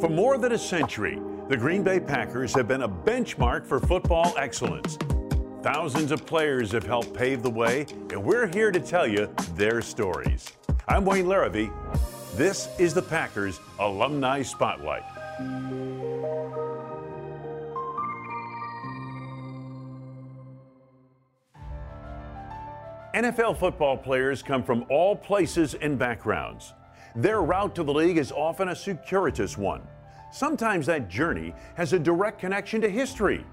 For more than a century, the Green Bay Packers have been a benchmark for football excellence. Thousands of players have helped pave the way, and we're here to tell you their stories. I'm Wayne Larrabee. This is the Packers Alumni Spotlight. NFL football players come from all places and backgrounds. Their route to the league is often a circuitous one. Sometimes that journey has a direct connection to history.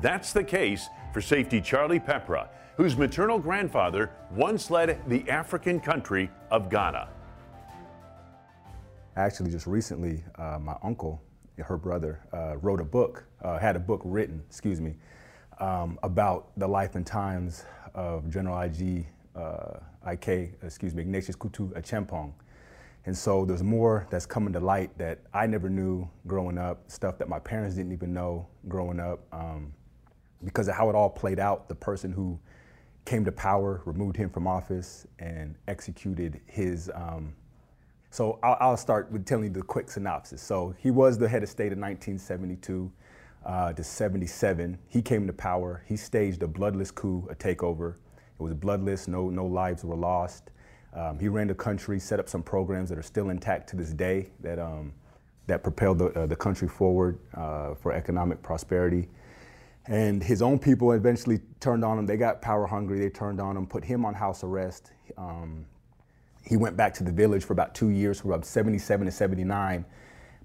That's the case for safety Charlie Peprah, whose maternal grandfather once led the African country of Ghana. Actually, just recently, my uncle, her brother, wrote a book, had a book written, about the life and times of General Ignatius Kutu Acheampong. And so there's more that's coming to light that I never knew growing up, stuff that my parents didn't even know growing up, because of how it all played out. The person who came to power, removed him from office, and executed his. So I'll start with telling you the quick synopsis. So he was the head of state in 1972 to 77. He came to power. He staged a bloodless coup, a takeover. It was bloodless. No lives were lost. He ran the country, set up some programs that are still intact to this day that that propelled the country forward for economic prosperity. And his own people eventually turned on him. They got power hungry. They turned on him, put him on house arrest. He went back to the village for about 2 years, from about 77 to 79.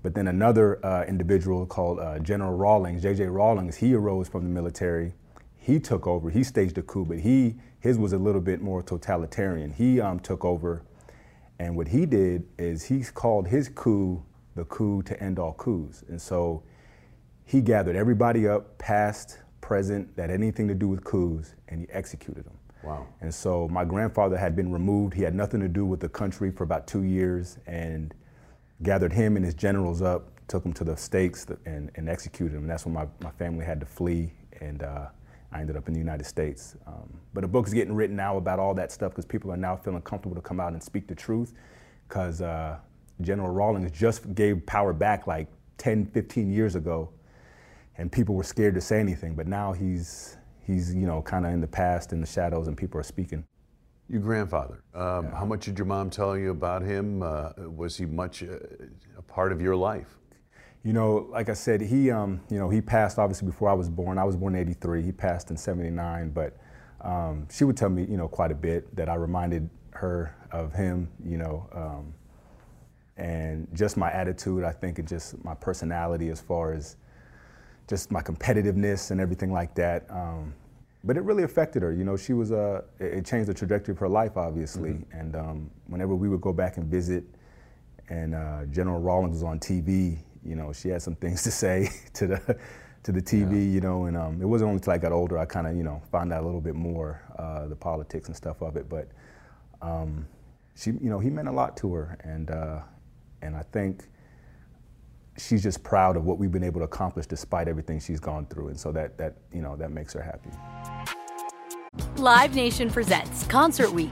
But then another individual called General Rawlings, J.J. Rawlings, he arose from the military. He took over. He staged a coup, but his was a little bit more totalitarian. He took over, and what he did is he called his coup the coup to end all coups. And so he gathered everybody up, past, present, that had anything to do with coups, and he executed them. Wow. And so my grandfather had been removed. He had nothing to do with the country for about 2 years, and gathered him and his generals up, took them to the stakes, and executed them. And that's when my family had to flee, and I ended up in the United States. But a book is getting written now about all that stuff because people are now feeling comfortable to come out and speak the truth, because General Rawlings just gave power back like 10, 15 years ago, and people were scared to say anything. But now he's kind of in the past, in the shadows, and people are speaking. Your grandfather, yeah. How much did your mom tell you about him? Was he much a part of your life? Like I said, he passed obviously before I was born. I was born in 83. He passed in 79, but she would tell me, quite a bit that I reminded her of him, and just my attitude, I think, and just my personality as far as just my competitiveness and everything like that. But it really affected her. She was it changed the trajectory of her life, obviously. Mm-hmm. And whenever we would go back and visit, and General Rawlings was on TV, she had some things to say to the TV, yeah. And it wasn't only until I got older I kind of, found out a little bit more, the politics and stuff of it. But she, he meant a lot to her, and I think she's just proud of what we've been able to accomplish despite everything she's gone through, and so that makes her happy. Live Nation presents Concert Week.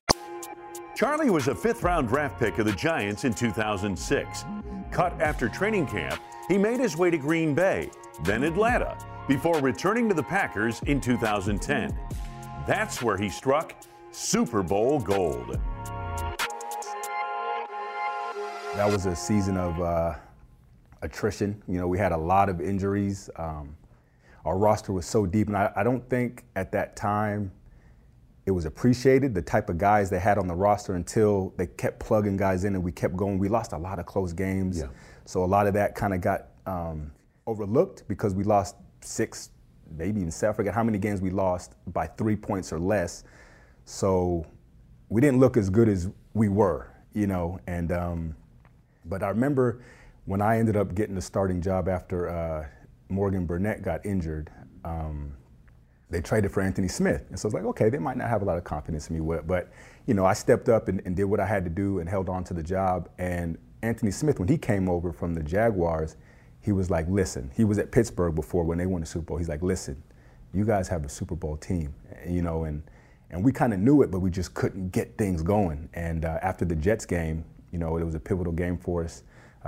Charlie was a fifth-round draft pick of the Giants in 2006. Cut after training camp, he made his way to Green Bay, then Atlanta, before returning to the Packers in 2010. That's where he struck Super Bowl gold. That was a season of attrition. You know, we had a lot of injuries. Our roster was so deep, and I don't think at that time it was appreciated, the type of guys they had on the roster, until they kept plugging guys in and we kept going. We lost a lot of close games. Yeah. So a lot of that kind of got overlooked because we lost 6, maybe even 7, I forget how many games we lost by 3 points or less. So we didn't look as good as we were, you know. And but I remember when I ended up getting the starting job after Morgan Burnett got injured, they traded for Anthony Smith. And so I was like, okay, they might not have a lot of confidence in me, but you know, I stepped up and did what I had to do and held on to the job. And Anthony Smith, when he came over from the Jaguars, he was like, listen, he was at Pittsburgh before when they won the Super Bowl. He's like, listen, you guys have a Super Bowl team, you know, and we kind of knew it, but we just couldn't get things going. And after the Jets game, you know, it was a pivotal game for us.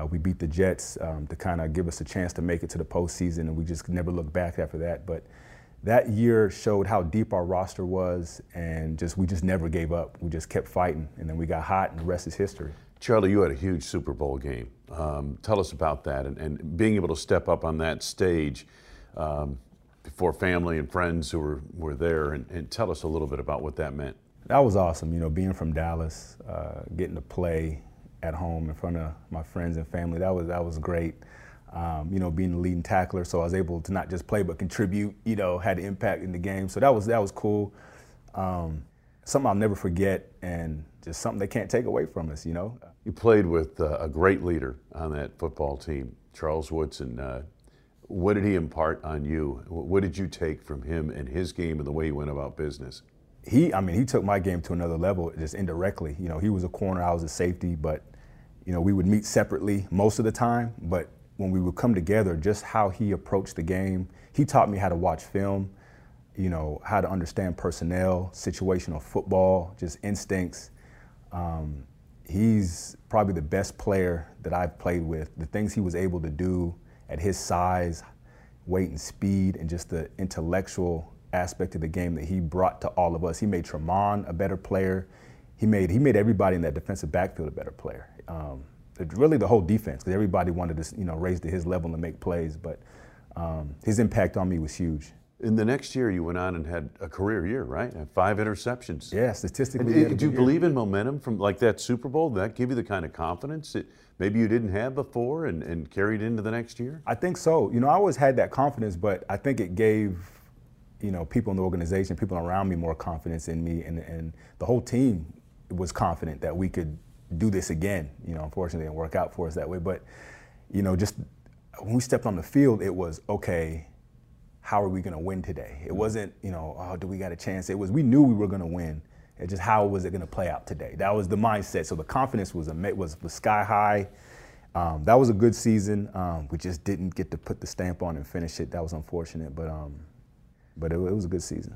We beat the Jets to kind of give us a chance to make it to the postseason, and we just never looked back after that. But that year showed how deep our roster was, and we just never gave up. We just kept fighting, and then we got hot, and the rest is history. Charlie, you had a huge Super Bowl game. Tell us about that, and being able to step up on that stage before family and friends who were there, and tell us a little bit about what that meant. That was awesome, you know, being from Dallas, getting to play at home in front of my friends and family. That was great. You know, being the leading tackler, so I was able to not just play but contribute, you know, had an impact in the game. So that was cool. Something I'll never forget, and just something they can't take away from us, you know. You played with a great leader on that football team, Charles Woodson. What did he impart on you? What did you take from him and his game and the way he went about business? He took my game to another level, just indirectly. You know, he was a corner, I was a safety, but, you know, we would meet separately most of the time, but when we would come together, just how he approached the game. He taught me how to watch film, you know, how to understand personnel, situational football, just instincts. He's probably the best player that I've played with. The things he was able to do at his size, weight and speed, and just the intellectual aspect of the game that he brought to all of us. He made Tremont a better player. He made everybody in that defensive backfield a better player. Really the whole defense, because everybody wanted to, you know, raise to his level and make plays, but his impact on me was huge. In the next year, you went on and had a career year, right? Had 5 interceptions. Yeah, statistically. Do you believe in momentum from like that Super Bowl? Did that give you the kind of confidence that maybe you didn't have before and carried into the next year? I think so. You know, I always had that confidence, but I think it gave, you know, people in the organization, people around me, more confidence in me, and the whole team was confident that we could do this again. You know, unfortunately, it didn't work out for us that way. But, you know, just when we stepped on the field, it was, okay, how are we going to win today? It wasn't, you know, oh, do we got a chance? It was, we knew we were going to win. It's just, how was it going to play out today? That was the mindset. So the confidence was sky high. That was a good season. We just didn't get to put the stamp on and finish it. That was unfortunate, but it was a good season.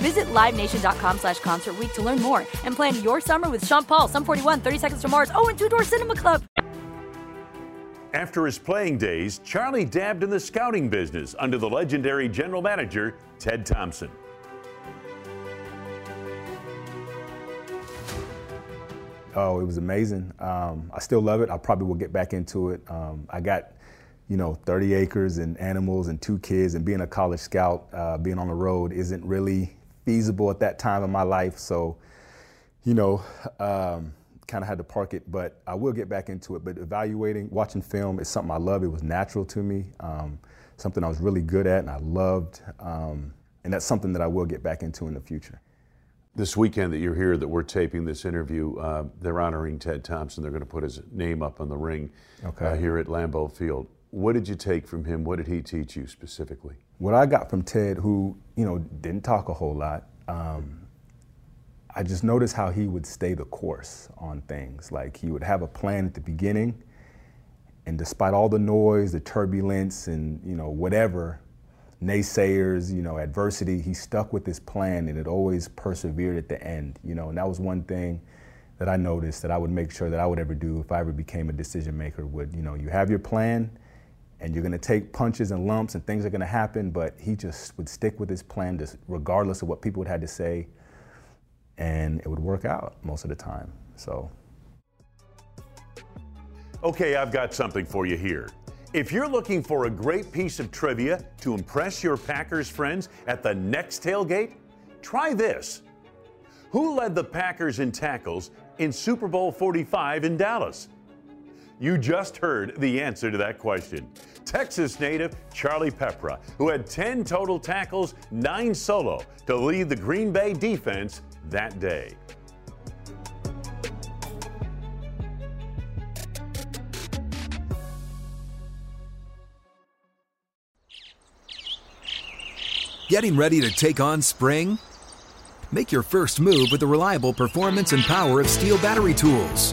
Visit LiveNation.com/Concert Week to learn more and plan your summer with Sean Paul, Sum 41, 30 Seconds to Mars, and Two Door Cinema Club. After his playing days, Charlie dabbed in the scouting business under the legendary general manager, Ted Thompson. Oh, it was amazing. I still love it. I probably will get back into it. I got, you know, 30 acres and animals and 2 kids, and being a college scout, being on the road isn't really feasible at that time in my life. So, you know, kind of had to park it, but I will get back into it. But evaluating, watching film is something I love. It was natural to me, something I was really good at and I loved, and that's something that I will get back into in the future. This weekend that you're here, that we're taping this interview, they're honoring Ted Thompson. They're going to put his name up on the ring here at Lambeau Field. What did you take from him? What did he teach you specifically? What I got from Ted, who, you know, didn't talk a whole lot, I just noticed how he would stay the course on things. Like, he would have a plan at the beginning, and despite all the noise, the turbulence, and, you know, whatever, naysayers, you know, adversity, he stuck with his plan, and it always persevered at the end, you know. And that was one thing that I noticed that I would make sure that I would ever do if I ever became a decision maker would, you know, you have your plan, and you're gonna take punches and lumps, and things are gonna happen, but he just would stick with his plan just regardless of what people had to say, and it would work out most of the time, so. Okay, I've got something for you here. If you're looking for a great piece of trivia to impress your Packers friends at the next tailgate, try this. Who led the Packers in tackles in Super Bowl 45 in Dallas? You just heard the answer to that question. Texas native Charlie Peprah, who had 10 total tackles, 9 solo, to lead the Green Bay defense that day. Getting ready to take on spring? Make your first move with the reliable performance and power of Steel battery tools.